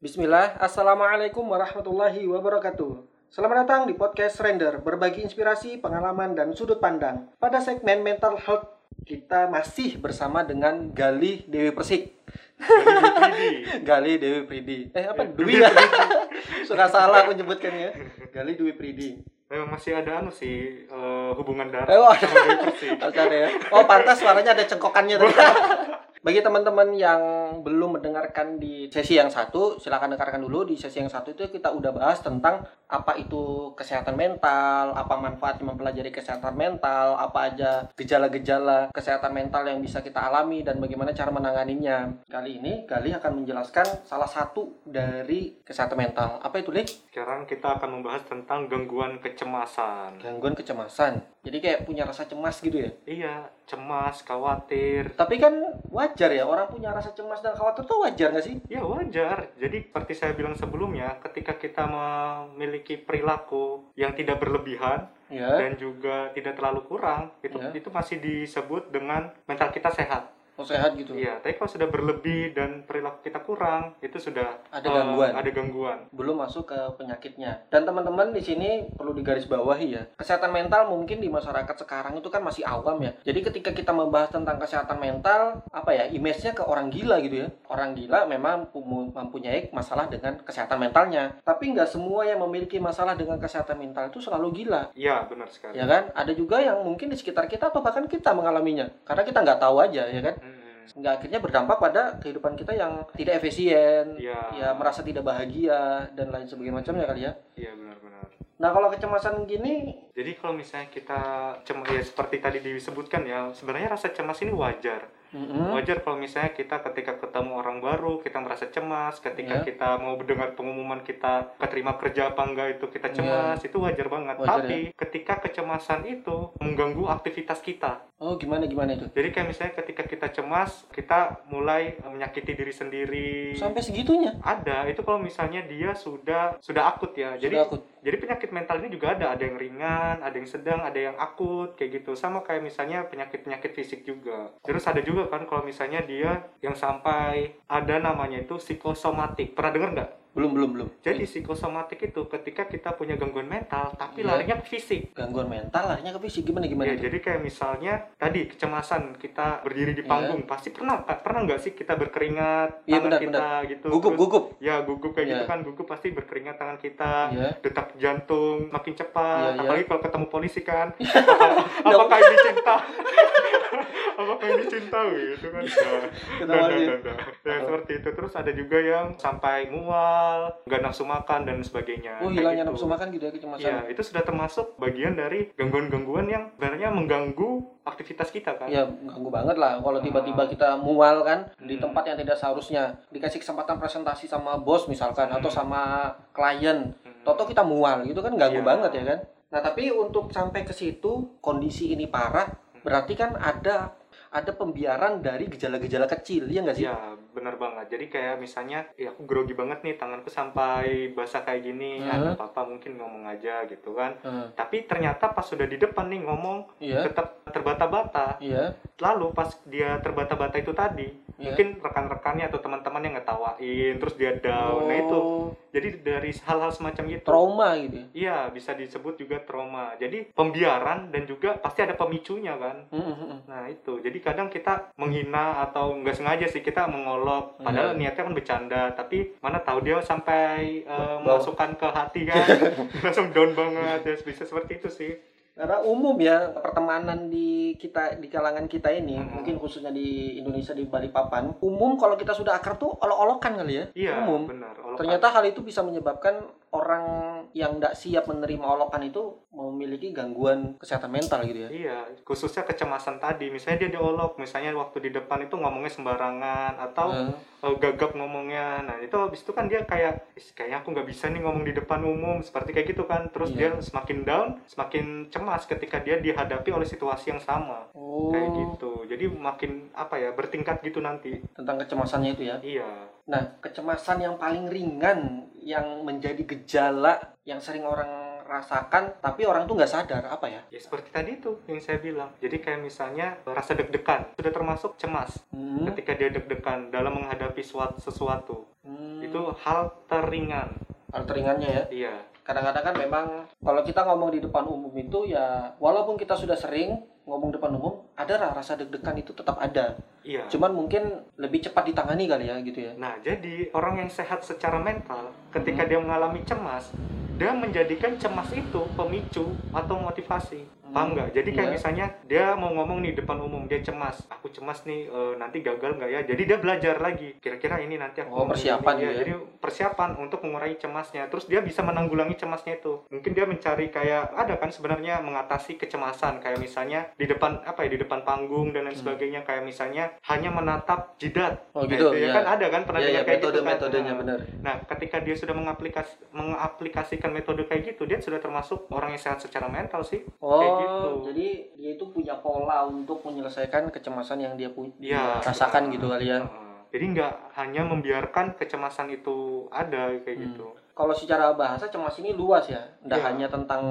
Bismillah, Assalamualaikum warahmatullahi wabarakatuh. Selamat datang di podcast Render, berbagi inspirasi, pengalaman, dan sudut pandang. Pada segmen mental health, kita masih bersama dengan Gali Dewi Persik. Gali Dewi Pridi. Dewi ya? Sudah salah aku nyebutkannya. Gali Dewi Pridi. Memang masih ada sih hubungan darah. Oh, pantas suaranya ada cengkokannya tadi. Bagi teman-teman yang belum mendengarkan di sesi yang satu, silakan dengarkan dulu. Di sesi yang satu itu kita udah bahas tentang apa itu kesehatan mental, apa manfaat mempelajari kesehatan mental, apa aja gejala-gejala kesehatan mental yang bisa kita alami, dan bagaimana cara menanganinya. Kali ini, Gali akan menjelaskan salah satu dari kesehatan mental. Apa itu, Lik? Sekarang kita akan membahas tentang gangguan kecemasan. Gangguan kecemasan? Jadi kayak punya rasa cemas gitu ya? Iya, cemas, khawatir. Tapi kan wajar ya, orang punya rasa cemas dan khawatir tuh wajar nggak sih? Ya wajar. Jadi seperti saya bilang sebelumnya, ketika kita memiliki perilaku yang tidak berlebihan dan juga tidak terlalu kurang, itu masih disebut dengan mental kita sehat. Oh, sehat gitu. Iya, tapi kalau sudah berlebih dan perilaku kita kurang, itu sudah ada gangguan. Belum masuk ke penyakitnya. Dan teman-teman di sini perlu digarisbawahi ya. Kesehatan mental mungkin di masyarakat sekarang itu kan masih awam ya. Jadi ketika kita membahas tentang kesehatan mental, image-nya ke orang gila gitu ya. Orang gila memang mempunyai masalah dengan kesehatan mentalnya. Tapi nggak semua yang memiliki masalah dengan kesehatan mental itu selalu gila. Iya, benar sekali. Ya kan? Ada juga yang mungkin di sekitar kita atau bahkan kita mengalaminya. Karena kita nggak tahu aja ya kan? Nggak, akhirnya berdampak pada kehidupan kita yang tidak efisien, ya merasa tidak bahagia dan lain sebagainya macamnya kali ya. Iya, benar-benar. Nah, kalau kecemasan gini, jadi kalau misalnya kita cemas ya seperti tadi disebutkan ya, sebenarnya rasa cemas ini wajar. Wajar kalau misalnya kita ketika ketemu orang baru kita merasa cemas, ketika kita mau mendengar pengumuman kita keterima kerja apa enggak itu kita cemas, itu wajar banget. Tapi ketika kecemasan itu mengganggu aktivitas kita. Oh, gimana itu? Jadi kayak misalnya ketika kita cemas, kita mulai menyakiti diri sendiri. Sampai segitunya? Ada. Itu kalau misalnya dia sudah akut ya. Jadi akut. Jadi penyakit mental ini juga ada yang ringan, ada yang sedang, ada yang akut kayak gitu. Sama kayak misalnya penyakit-penyakit fisik juga. Terus ada juga kan kalau misalnya dia yang sampai ada namanya itu psikosomatik. Pernah dengar nggak? Belum. Jadi psikosomatik itu ketika kita punya gangguan mental tapi larinya ke fisik. Gangguan mental larinya ke fisik gimana? Ya, jadi kayak misalnya tadi kecemasan kita berdiri di panggung, pasti pernah nggak sih kita berkeringat tangan kita gitu. Gugup. Ya, gugup kayak gitu kan, gugup pasti berkeringat tangan kita, detak jantung makin cepat, apalagi kalau ketemu polisi kan. Apakah ini cinta? Apakah ini cinta gitu kan? Nah, seperti itu. Terus ada juga yang sampai mual, nggak nafsu makan dan sebagainya. Oh, hilangnya nafsu makan gitu ya kecemasan. Iya, itu sudah termasuk bagian dari gangguan-gangguan yang sebenarnya mengganggu aktivitas kita kan. Iya, mengganggu banget lah. Kalau tiba-tiba kita mual kan di tempat yang tidak seharusnya, dikasih kesempatan presentasi sama bos misalkan atau sama klien, toto kita mual gitu kan ganggu banget ya kan. Nah, tapi untuk sampai ke situ kondisi ini parah, berarti kan ada pembiaran dari gejala-gejala kecil, ya nggak sih? Ya, benar banget. Jadi kayak misalnya, ya aku grogi banget nih, tanganku sampai basah kayak gini, ada apa-apa mungkin ngomong aja gitu kan. Tapi ternyata pas sudah di depan nih ngomong, tetap terbata-bata. Lalu pas dia terbata-bata itu tadi, mungkin rekan-rekannya atau teman-teman yang ngetawain, terus dia down. Nah itu, jadi dari hal-hal semacam itu. Trauma gitu? Iya, bisa disebut juga trauma. Jadi pembiaran dan juga pasti ada pemicunya kan. Nah itu, jadi kadang kita menghina atau nggak sengaja sih kita mengolok padahal niatnya kan bercanda, tapi mana tahu dia sampai memasukkan ke hati kan. Langsung down banget ya, bisa seperti itu sih. Karena umum ya pertemanan di kalangan kita ini, mungkin khususnya di Indonesia, di Balikpapan, umum kalau kita sudah akrab tuh olok-olokan kali ya. Iya, umum. Benar, olokan. Ternyata hal itu bisa menyebabkan orang yang tidak siap menerima olokan itu memiliki gangguan kesehatan mental gitu ya. Iya, khususnya kecemasan tadi. Misalnya dia diolok, misalnya waktu di depan itu ngomongnya sembarangan atau gagap ngomongnya. Nah, itu habis itu kan dia kayaknya aku nggak bisa nih ngomong di depan umum, seperti kayak gitu kan. Terus dia semakin down, semakin cemas ketika dia dihadapi oleh situasi yang sama. Kayak gitu. Jadi makin bertingkat gitu nanti. Tentang kecemasannya itu ya. Iya. Nah, kecemasan yang paling ringan yang menjadi gejala yang sering orang rasakan tapi orang tuh nggak sadar apa ya? Ya seperti tadi tuh yang saya bilang. Jadi kayak misalnya rasa deg-degan sudah termasuk cemas ketika dia deg-degan dalam menghadapi sesuatu. Itu hal teringan. Hal teringannya ya? Iya. Kadang-kadang kan memang kalau kita ngomong di depan umum itu ya, walaupun kita sudah sering ngomong depan umum, ada rasa deg-degan itu tetap ada. Iya. Cuman mungkin lebih cepat ditangani kali ya gitu ya. Nah, jadi orang yang sehat secara mental ketika dia mengalami cemas, dia menjadikan cemas itu pemicu atau motivasi. Paham nggak? Jadi kayak misalnya dia mau ngomong nih depan umum, dia cemas. Aku cemas nih, nanti gagal nggak ya? Jadi dia belajar lagi. Kira-kira ini nanti aku persiapan ini, ya. Jadi persiapan untuk mengurangi cemasnya. Terus dia bisa menanggulangi cemasnya itu. Mungkin dia mencari kayak ada kan sebenarnya mengatasi kecemasan. Kayak misalnya di depan apa ya? Di depan panggung dan lain sebagainya. Kayak misalnya hanya menatap jidat. Oh gitu. Ya kan ada kan pernah dengar kayak gitu kan? Metodenya benar. Nah, ketika dia sudah mengaplikasikan metode kayak gitu, dia sudah termasuk orang yang sehat secara mental sih. Oh. Oh, jadi dia itu punya pola untuk menyelesaikan kecemasan yang dia rasakan gitu kali ya. Jadi nggak hanya membiarkan kecemasan itu ada kayak gitu. Kalau secara bahasa cemas ini luas ya, nggak hanya tentang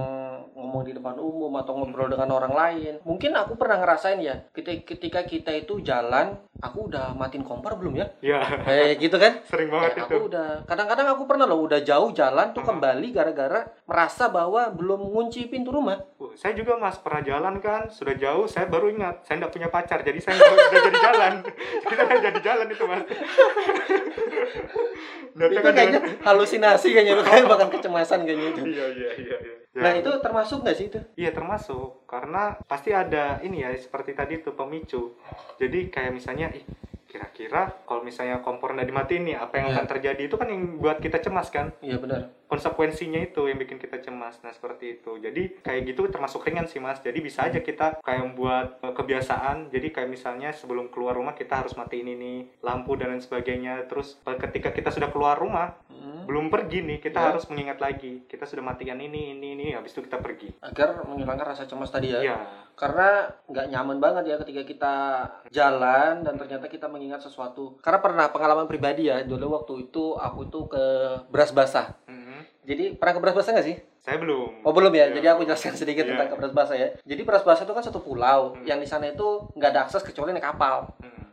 ngomong di depan umum atau ngobrol dengan orang lain. Mungkin aku pernah ngerasain ya, ketika kita itu jalan, aku udah matiin kompor belum ya? Iya. Kayak gitu kan? Sering banget itu. Aku udah, kadang-kadang aku pernah loh udah jauh jalan tuh kembali gara-gara merasa bahwa belum ngunci pintu rumah. Saya juga mas pernah jalan kan, sudah jauh, saya baru ingat, saya nggak punya pacar, jadi saya nggak jadi jalan. Kita nggak jadi jalan itu mas. Itu kayaknya halusinasi kayaknya, bukan bahkan kecemasan kayaknya itu. Iya. Nah itu termasuk nggak sih itu? Iya termasuk, karena pasti ada ini ya seperti tadi itu pemicu. Jadi kayak misalnya, kira-kira kalau misalnya kompor nggak dimatiin nih, apa yang akan terjadi itu kan yang buat kita cemas kan? Iya benar. Konsekuensinya itu yang bikin kita cemas, nah seperti itu. Jadi kayak gitu termasuk ringan sih mas. Jadi bisa aja kita kayak membuat kebiasaan. Jadi kayak misalnya sebelum keluar rumah kita harus matiin ini lampu dan lain sebagainya. Terus ketika kita sudah keluar rumah belum pergi nih, kita harus mengingat lagi kita sudah matiin ini, habis itu kita pergi. Agar menghilangkan rasa cemas tadi ya. Karena nggak nyaman banget ya ketika kita jalan dan ternyata kita mengingat sesuatu. Karena pernah pengalaman pribadi ya, dulu waktu itu aku tuh ke Beras Basah. Jadi pernah ke Beras Basah nggak sih? Saya belum. Oh belum ya? Jadi aku jelaskan sedikit tentang ke Beras Basah ya. Jadi Beras Basah itu kan satu pulau yang di sana itu nggak ada akses kecuali naik kapal.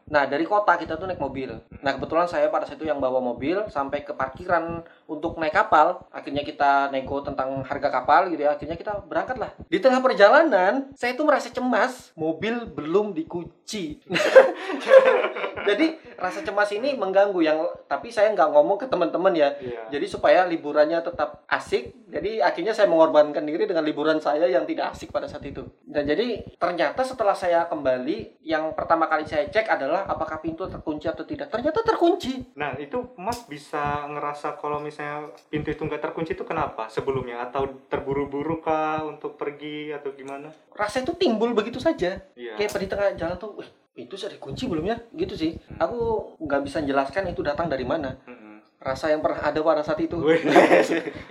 Nah dari kota kita tuh naik mobil. Nah kebetulan saya pada saat itu yang bawa mobil sampai ke parkiran untuk naik kapal. Akhirnya kita nego tentang harga kapal gitu ya. Akhirnya kita berangkat lah. Di tengah perjalanan saya tuh merasa cemas, mobil belum dikunci. Jadi rasa cemas ini mengganggu yang, tapi saya nggak ngomong ke teman-teman ya. Jadi supaya liburannya tetap asik. Jadi akhirnya saya mengorbankan diri dengan liburan saya yang tidak asik pada saat itu. Dan jadi ternyata setelah saya kembali, yang pertama kali saya cek adalah apakah pintu terkunci atau tidak. Ternyata terkunci. Nah itu mas bisa ngerasa kalau misalnya pintu itu nggak terkunci itu kenapa sebelumnya? Atau terburu-buru kah untuk pergi atau gimana? Rasa itu timbul begitu saja. Kayak di tengah jalan tuh, itu sudah dikunci belum ya? Gitu sih. Aku nggak bisa jelaskan itu datang dari mana. Rasa yang pernah ada pada saat itu.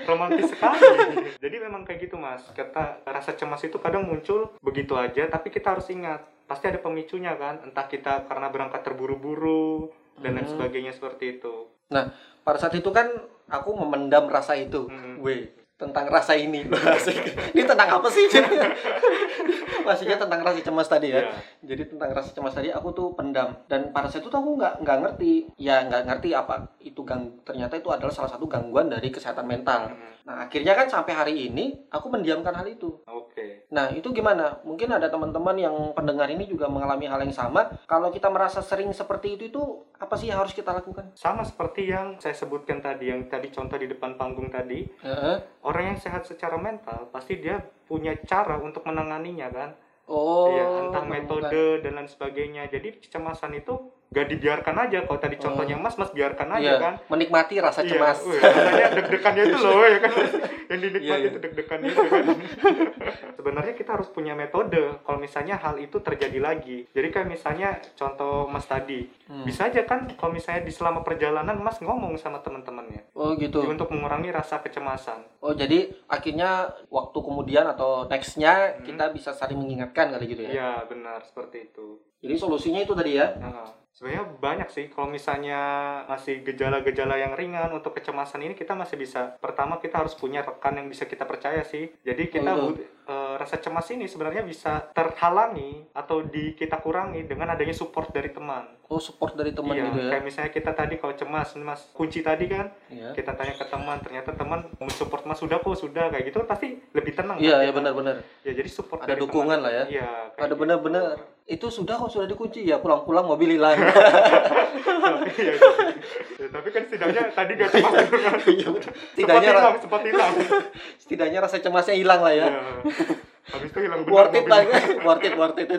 Romantis sekali. Jadi memang kayak gitu mas. Kata rasa cemas itu kadang muncul begitu aja, tapi kita harus ingat. Pasti ada pemicunya kan. Entah kita karena berangkat terburu-buru dan lain sebagainya seperti itu. Nah, pada saat itu kan aku memendam rasa itu. Tentang rasa ini. Ini tentang apa sih? Maksudnya tentang rasa cemas tadi ya. Jadi tentang rasa cemas tadi aku tuh pendam. Dan pada saat itu tuh aku nggak ngerti. Ya nggak ngerti apa itu ternyata itu adalah salah satu gangguan dari kesehatan mental. Nah akhirnya kan sampai hari ini aku mendiamkan hal itu. Nah itu gimana? Mungkin ada teman-teman yang pendengar ini juga mengalami hal yang sama. Kalau kita merasa sering seperti itu apa sih yang harus kita lakukan? Sama seperti yang saya sebutkan tadi, yang tadi contoh di depan panggung tadi. Orang yang sehat secara mental pasti dia punya cara untuk menanganinya kan. Entah metode dan lain sebagainya. Jadi kecemasan itu gak dibiarkan aja. Kalau tadi contohnya mas biarkan aja kan. Menikmati rasa cemas. Rasanya deg-degannya itu loh ya kan. Yang dinikmati itu deg-degan itu kan. Sebenarnya kita harus punya metode kalau misalnya hal itu terjadi lagi. Jadi kayak misalnya contoh mas tadi, bisa aja kan kalau misalnya di selama perjalanan mas ngomong sama teman-temannya. Oh gitu. Jadi untuk mengurangi rasa kecemasan. Oh jadi akhirnya waktu kemudian atau nextnya kita bisa saling mengingatkan kali gitu ya. Iya benar seperti itu. Jadi solusinya itu tadi ya. Sebenarnya banyak sih, kalau misalnya masih gejala-gejala yang ringan untuk kecemasan ini, kita masih bisa, pertama kita harus punya rekan yang bisa kita percaya sih. Jadi kita rasa cemas ini sebenarnya bisa terhalangi atau kita kurangi dengan adanya support dari teman. Oh, support dari teman gitu ya? Kayak misalnya kita tadi kalau cemas, mas kunci tadi kan, kita tanya ke teman, ternyata teman mensupport, mas sudah kok, sudah, kayak gitu pasti lebih tenang. Iya, benar-benar. Ya, jadi support ada dari dukungan teman, lah ya. Iya. Ada gitu. Benar-benar. Itu sudah kok, sudah dikunci, ya pulang-pulang mobil hilang. Ya, tapi kan setidaknya tadi gak cemas kan? Setidaknya rasa cemasnya hilang lah ya. Habis itu hilang benar. Worth it.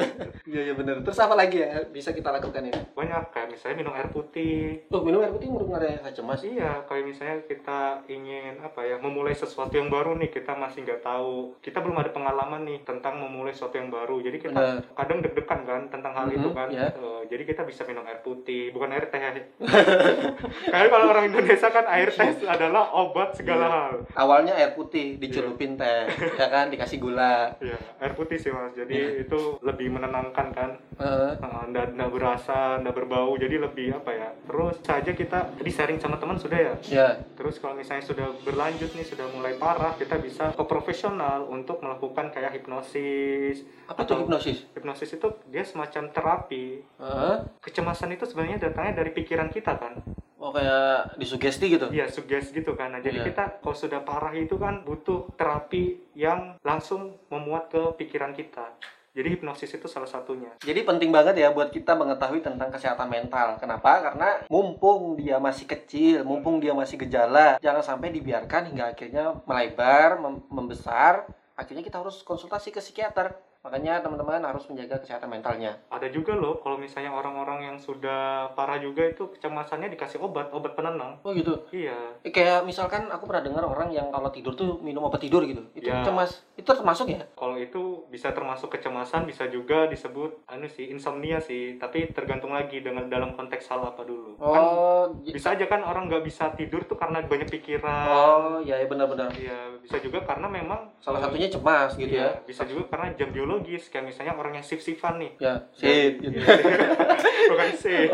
Iya benar. Terus apa lagi ya bisa kita lakukan ini? Banyak, kayak misalnya minum air putih. Tuh, minum air putih mengurangi rasa cemas. Iya, kayak misalnya kita ingin memulai sesuatu yang baru nih, kita masih nggak tahu. Kita belum ada pengalaman nih tentang memulai sesuatu yang baru. Jadi kita kadang deg-degan kan tentang hal itu kan. Yeah. Jadi kita bisa minum air putih, bukan air teh. Karena kalau orang Indonesia kan air teh adalah obat segala hal. Awalnya air putih dicelupin teh, ya kan, dikasih gula. Iya, air putih sih mas, jadi itu lebih menenangkan kan, nggak berasa, nggak berbau, jadi lebih terus saja kita di sharing sama teman sudah ya, terus kalau misalnya sudah berlanjut nih, sudah mulai parah, kita bisa ke profesional untuk melakukan kayak hipnosis. Apa itu hipnosis? Hipnosis itu dia semacam terapi, kecemasan itu sebenarnya datangnya dari pikiran kita kan. Oh, kayak disugesti gitu? Iya, sugesti gitu kan. Nah, jadi kita kalau sudah parah itu kan butuh terapi yang langsung memuat ke pikiran kita. Jadi hipnosis itu salah satunya. Jadi penting banget ya buat kita mengetahui tentang kesehatan mental. Kenapa? Karena mumpung dia masih kecil, mumpung dia masih gejala, jangan sampai dibiarkan hingga akhirnya melebar, membesar. Akhirnya kita harus konsultasi ke psikiater. Makanya teman-teman harus menjaga kesehatan mentalnya. Ada juga loh, kalau misalnya orang-orang yang sudah parah juga itu kecemasannya dikasih obat penenang. Oh gitu? Iya. Kayak misalkan aku pernah dengar orang yang kalau tidur tuh minum obat tidur gitu. Itu cemas. Itu termasuk ya? Kalau itu bisa termasuk kecemasan, bisa juga disebut insomnia sih. Tapi tergantung lagi dengan dalam konteks hal apa dulu. Oh. Kan, bisa aja kan orang nggak bisa tidur tuh karena banyak pikiran. Oh iya benar-benar. Iya, bisa juga karena memang salah satunya cemas gitu ya. Bisa juga karena jam biologis. Kayak misalnya orang yang sif-sifan nih. Ya, sif gitu. Bukan sif.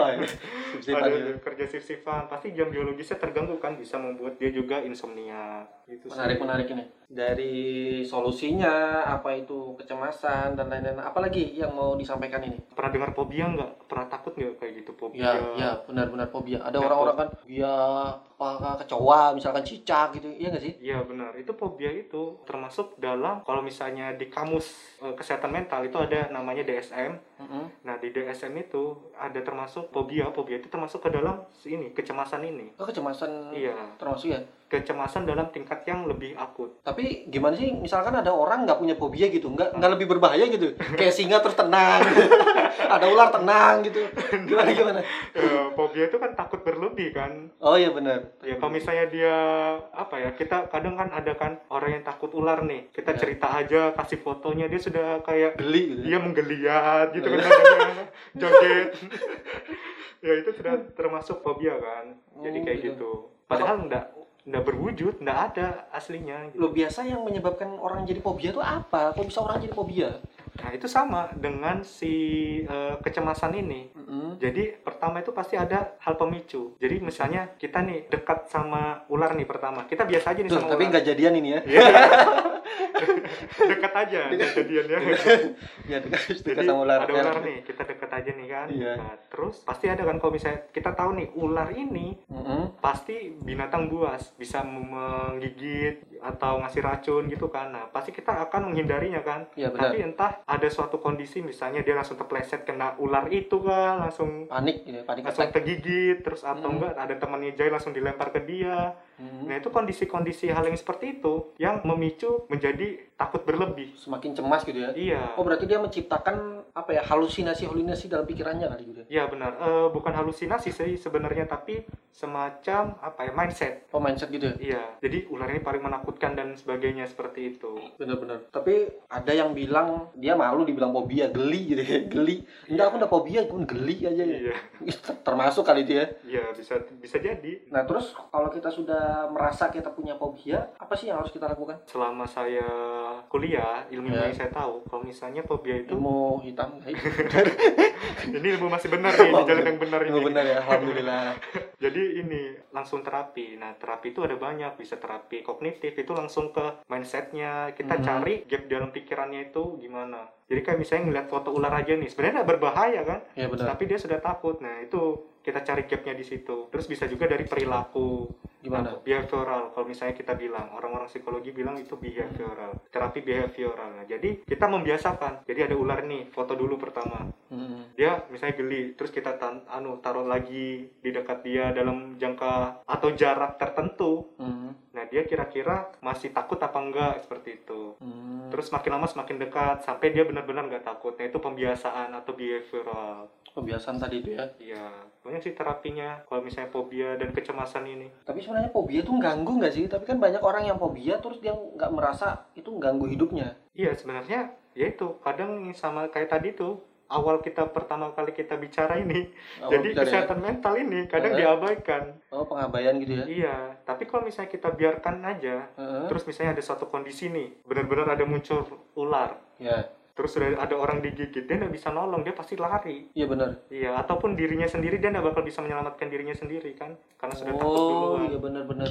Kerja sif-sifan, pasti jam biologisnya terganggu kan, bisa membuat dia juga insomnia gitu. Menarik ini. Dari solusinya, apa itu kecemasan dan lain-lain. Apalagi yang mau disampaikan ini? Pernah dengar fobia nggak? Pernah takut nggak kayak gitu fobia? Ya, benar-benar fobia. Ada orang-orang kan kecoa, misalkan cicak gitu. Iya nggak sih? Iya, benar. Itu fobia itu termasuk dalam kalau misalnya di kamus kesehatan mental itu ada namanya DSM. Nah, di DSM itu ada termasuk fobia itu termasuk ke dalam kecemasan ini. Oh, kecemasan. Iya. Termasuk ya? Kecemasan dalam tingkat yang lebih akut. Tapi gimana sih misalkan ada orang nggak punya fobia gitu, nggak lebih berbahaya gitu. Kayak singa terus tenang, ada ular tenang gitu. Gimana? Fobia itu kan takut berlebih kan. Oh iya benar. Ya kalau misalnya dia kita kadang kan ada kan orang yang takut ular nih. Kita cerita aja, kasih fotonya, dia sudah kayak geli gitu. Dia menggeliat gitu kan. Joget. Ya itu sudah termasuk fobia kan. Jadi kayak gitu. Padahal nggak berwujud, nggak ada aslinya gitu. Loh, biasa yang menyebabkan orang jadi fobia itu apa? Kok bisa orang jadi fobia? Nah, itu sama dengan si kecemasan ini. Jadi pertama itu pasti ada hal pemicu. Jadi misalnya kita nih dekat sama ular nih pertama. Kita biasa aja nih sama ular. Tapi nggak jadian ini ya. Dekat aja, nggak jadian ya. Ya dekat sama ular. Ada ular nih, kita dekat aja nih kan. Yeah. Nah, terus pasti ada kan kalau misalnya kita tahu nih ular ini pasti binatang buas, bisa menggigit atau ngasih racun gitu kan. Nah, pasti kita akan menghindarinya kan. Yeah, benar. Tapi entah ada suatu kondisi misalnya dia langsung terpleset kena ular itu kan, langsung panik langsung tergigit terus atau enggak ada temannya jahil langsung dilempar ke dia. Nah, itu kondisi-kondisi hal yang seperti itu yang memicu menjadi takut berlebih, semakin cemas gitu ya. Iya. Oh, berarti dia menciptakan halusinasi dalam pikirannya kali gitu. Iya, benar. Bukan halusinasi sih sebenarnya, tapi semacam mindset. Oh, mindset gitu ya. Iya. Jadi ular ini paling menakutkan dan sebagainya seperti itu. Benar-benar. Tapi ada yang bilang dia malu dibilang fobia, geli gitu ya. Geli. Enggak, aku enggak fobia, aku geli aja. Iya. Termasuk kali itu ya. Iya, bisa jadi. Nah, terus kalau kita sudah kita merasa kita punya fobia, apa sih yang harus kita lakukan? Selama saya kuliah, ilmu yang saya tahu, kalau misalnya fobia itu ilmu hitam, ini ilmu masih benar nih, di jalan yang benar ini. Benar ya, alhamdulillah. Jadi ini langsung terapi. Nah, terapi itu ada banyak, bisa terapi kognitif, itu langsung ke mindsetnya. Kita cari gap dalam pikirannya itu gimana. Jadi kayak misalnya ngeliat foto ular aja nih, sebenarnya nggak berbahaya kan, ya, tapi dia sudah takut. Nah itu kita cari gapnya di situ. Terus bisa juga dari perilaku, gimana? Behavioral. Kalau misalnya kita bilang, orang-orang psikologi bilang itu behavioral, terapi behavioral. Nah, jadi kita membiasakan. Jadi ada ular nih, foto dulu pertama. Dia misalnya geli, terus kita taruh lagi di dekat dia dalam jangka atau jarak tertentu. Nah dia kira-kira masih takut apa enggak, seperti itu. Terus makin lama semakin dekat sampai dia benar-benar nggak takut. Nah itu pembiasaan atau behavioral. Pembiasaan tadi itu ya? Iya, banyak sih terapinya kalau misalnya fobia dan kecemasan ini. Tapi sebenarnya fobia itu ganggu nggak sih? Tapi kan banyak orang yang fobia terus dia nggak merasa itu ganggu hidupnya. Iya, sebenarnya ya itu kadang sama kayak tadi tuh awal kita pertama kali kita bicara ini. Jadi kesehatan ya? Mental ini kadang diabaikan. Oh, pengabaian gitu ya? Iya, tapi kalau misalnya kita biarkan aja, terus misalnya ada suatu kondisi nih, benar-benar ada muncul ular. Iya. Terus sudah ada orang digigit, dia nggak bisa nolong, dia pasti lari. Iya benar. Iya, ataupun dirinya sendiri, dia nggak bakal bisa menyelamatkan dirinya sendiri kan, karena sudah takut duluan. Oh iya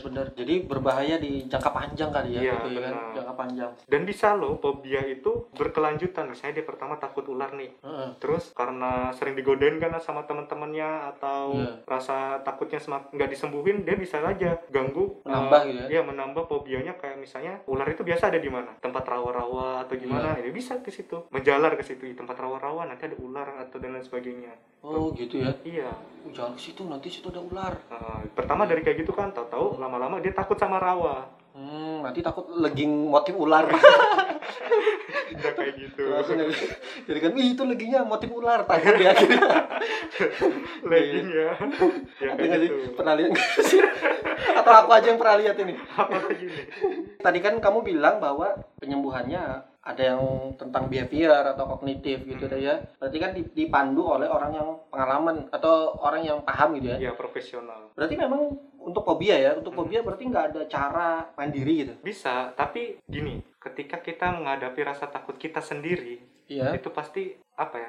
benar. Jadi berbahaya di jangka panjang kali ya. Iya benar. Kan? Jangka panjang. Dan bisa loh, fobia itu berkelanjutan. Misalnya dia pertama takut ular nih, terus karena sering digodain kan sama teman-temannya atau rasa takutnya nggak disembuhin, dia bisa aja ganggu. Menambah gitu ya? Iya menambah fobianya kayak misalnya ular itu biasa ada di mana? Tempat rawa-rawa atau gimana? Dia bisa ke situ. Menjalar ke situ, di tempat rawa-rawa nanti ada ular atau dan lain sebagainya. Oh gitu ya? Iya. Jangan ke situ, nanti situ ada ular. Pertama dari kayak gitu kan, tahu-tahu lama-lama dia takut sama rawa. Nanti takut legging motif ular. Udah kayak gitu. Jadi kan, itu leggingnya motif ular, takut dia akhirnya. Legging ya. Ya kayak gitu. Pernah lihat nggak sih? Atau aku aja yang pernah lihat ini? Apa lagi nih? Tadi kan kamu bilang bahwa penyembuhannya ada yang tentang behavior atau kognitif gitu ya. Berarti kan dipandu oleh orang yang pengalaman atau orang yang paham gitu ya. Iya, profesional. Berarti memang untuk fobia ya, untuk fobia berarti nggak ada cara mandiri gitu. Bisa, tapi gini, ketika kita menghadapi rasa takut kita sendiri, itu pasti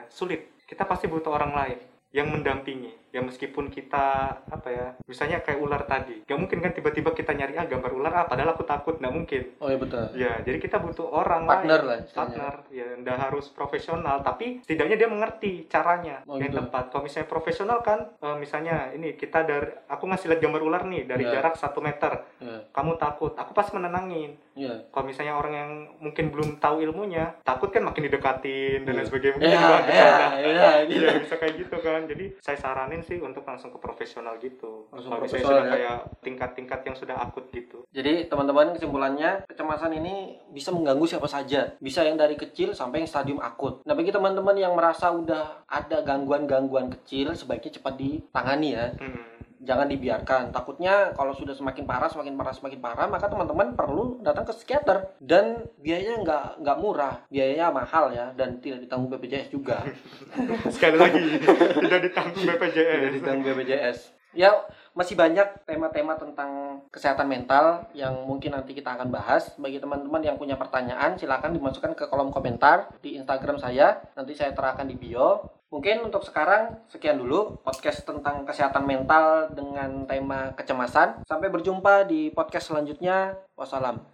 sulit. Kita pasti butuh orang lain yang mendampingi, ya meskipun kita misalnya kayak ular tadi, gak mungkin kan tiba-tiba kita nyari gambar ular padahal aku takut, gak mungkin. Oh iya betul. Ya jadi kita butuh orang partner, ya nggak harus profesional, tapi setidaknya dia mengerti caranya yang tepat. Kalau misalnya profesional kan, misalnya ini kita aku ngasih lihat gambar ular nih dari jarak 1 meter, kamu takut, aku pas menenangin. Kalau misalnya orang yang mungkin belum tahu ilmunya, takut kan makin didekatin dan lain sebagainya, mungkin bisa kayak gitu kan. Jadi saya saranin sih untuk langsung ke profesional gitu. Kalau misalnya sudah kayak tingkat-tingkat yang sudah akut gitu. Jadi teman-teman, kesimpulannya kecemasan ini bisa mengganggu siapa saja. Bisa yang dari kecil sampai yang stadium akut. Nah bagi teman-teman yang merasa udah ada gangguan-gangguan kecil, sebaiknya cepat ditangani ya. Jangan dibiarkan. Takutnya kalau sudah semakin parah, maka teman-teman perlu datang ke psikiater. Dan biayanya nggak murah, biayanya mahal ya, dan tidak ditanggung BPJS juga. Sekali lagi, tidak ditanggung BPJS. Ya, masih banyak tema-tema tentang kesehatan mental yang mungkin nanti kita akan bahas. Bagi teman-teman yang punya pertanyaan, silakan dimasukkan ke kolom komentar di Instagram saya. Nanti saya terapkan di bio. Mungkin untuk sekarang, sekian dulu podcast tentang kesehatan mental dengan tema kecemasan. Sampai berjumpa di podcast selanjutnya. Wassalam.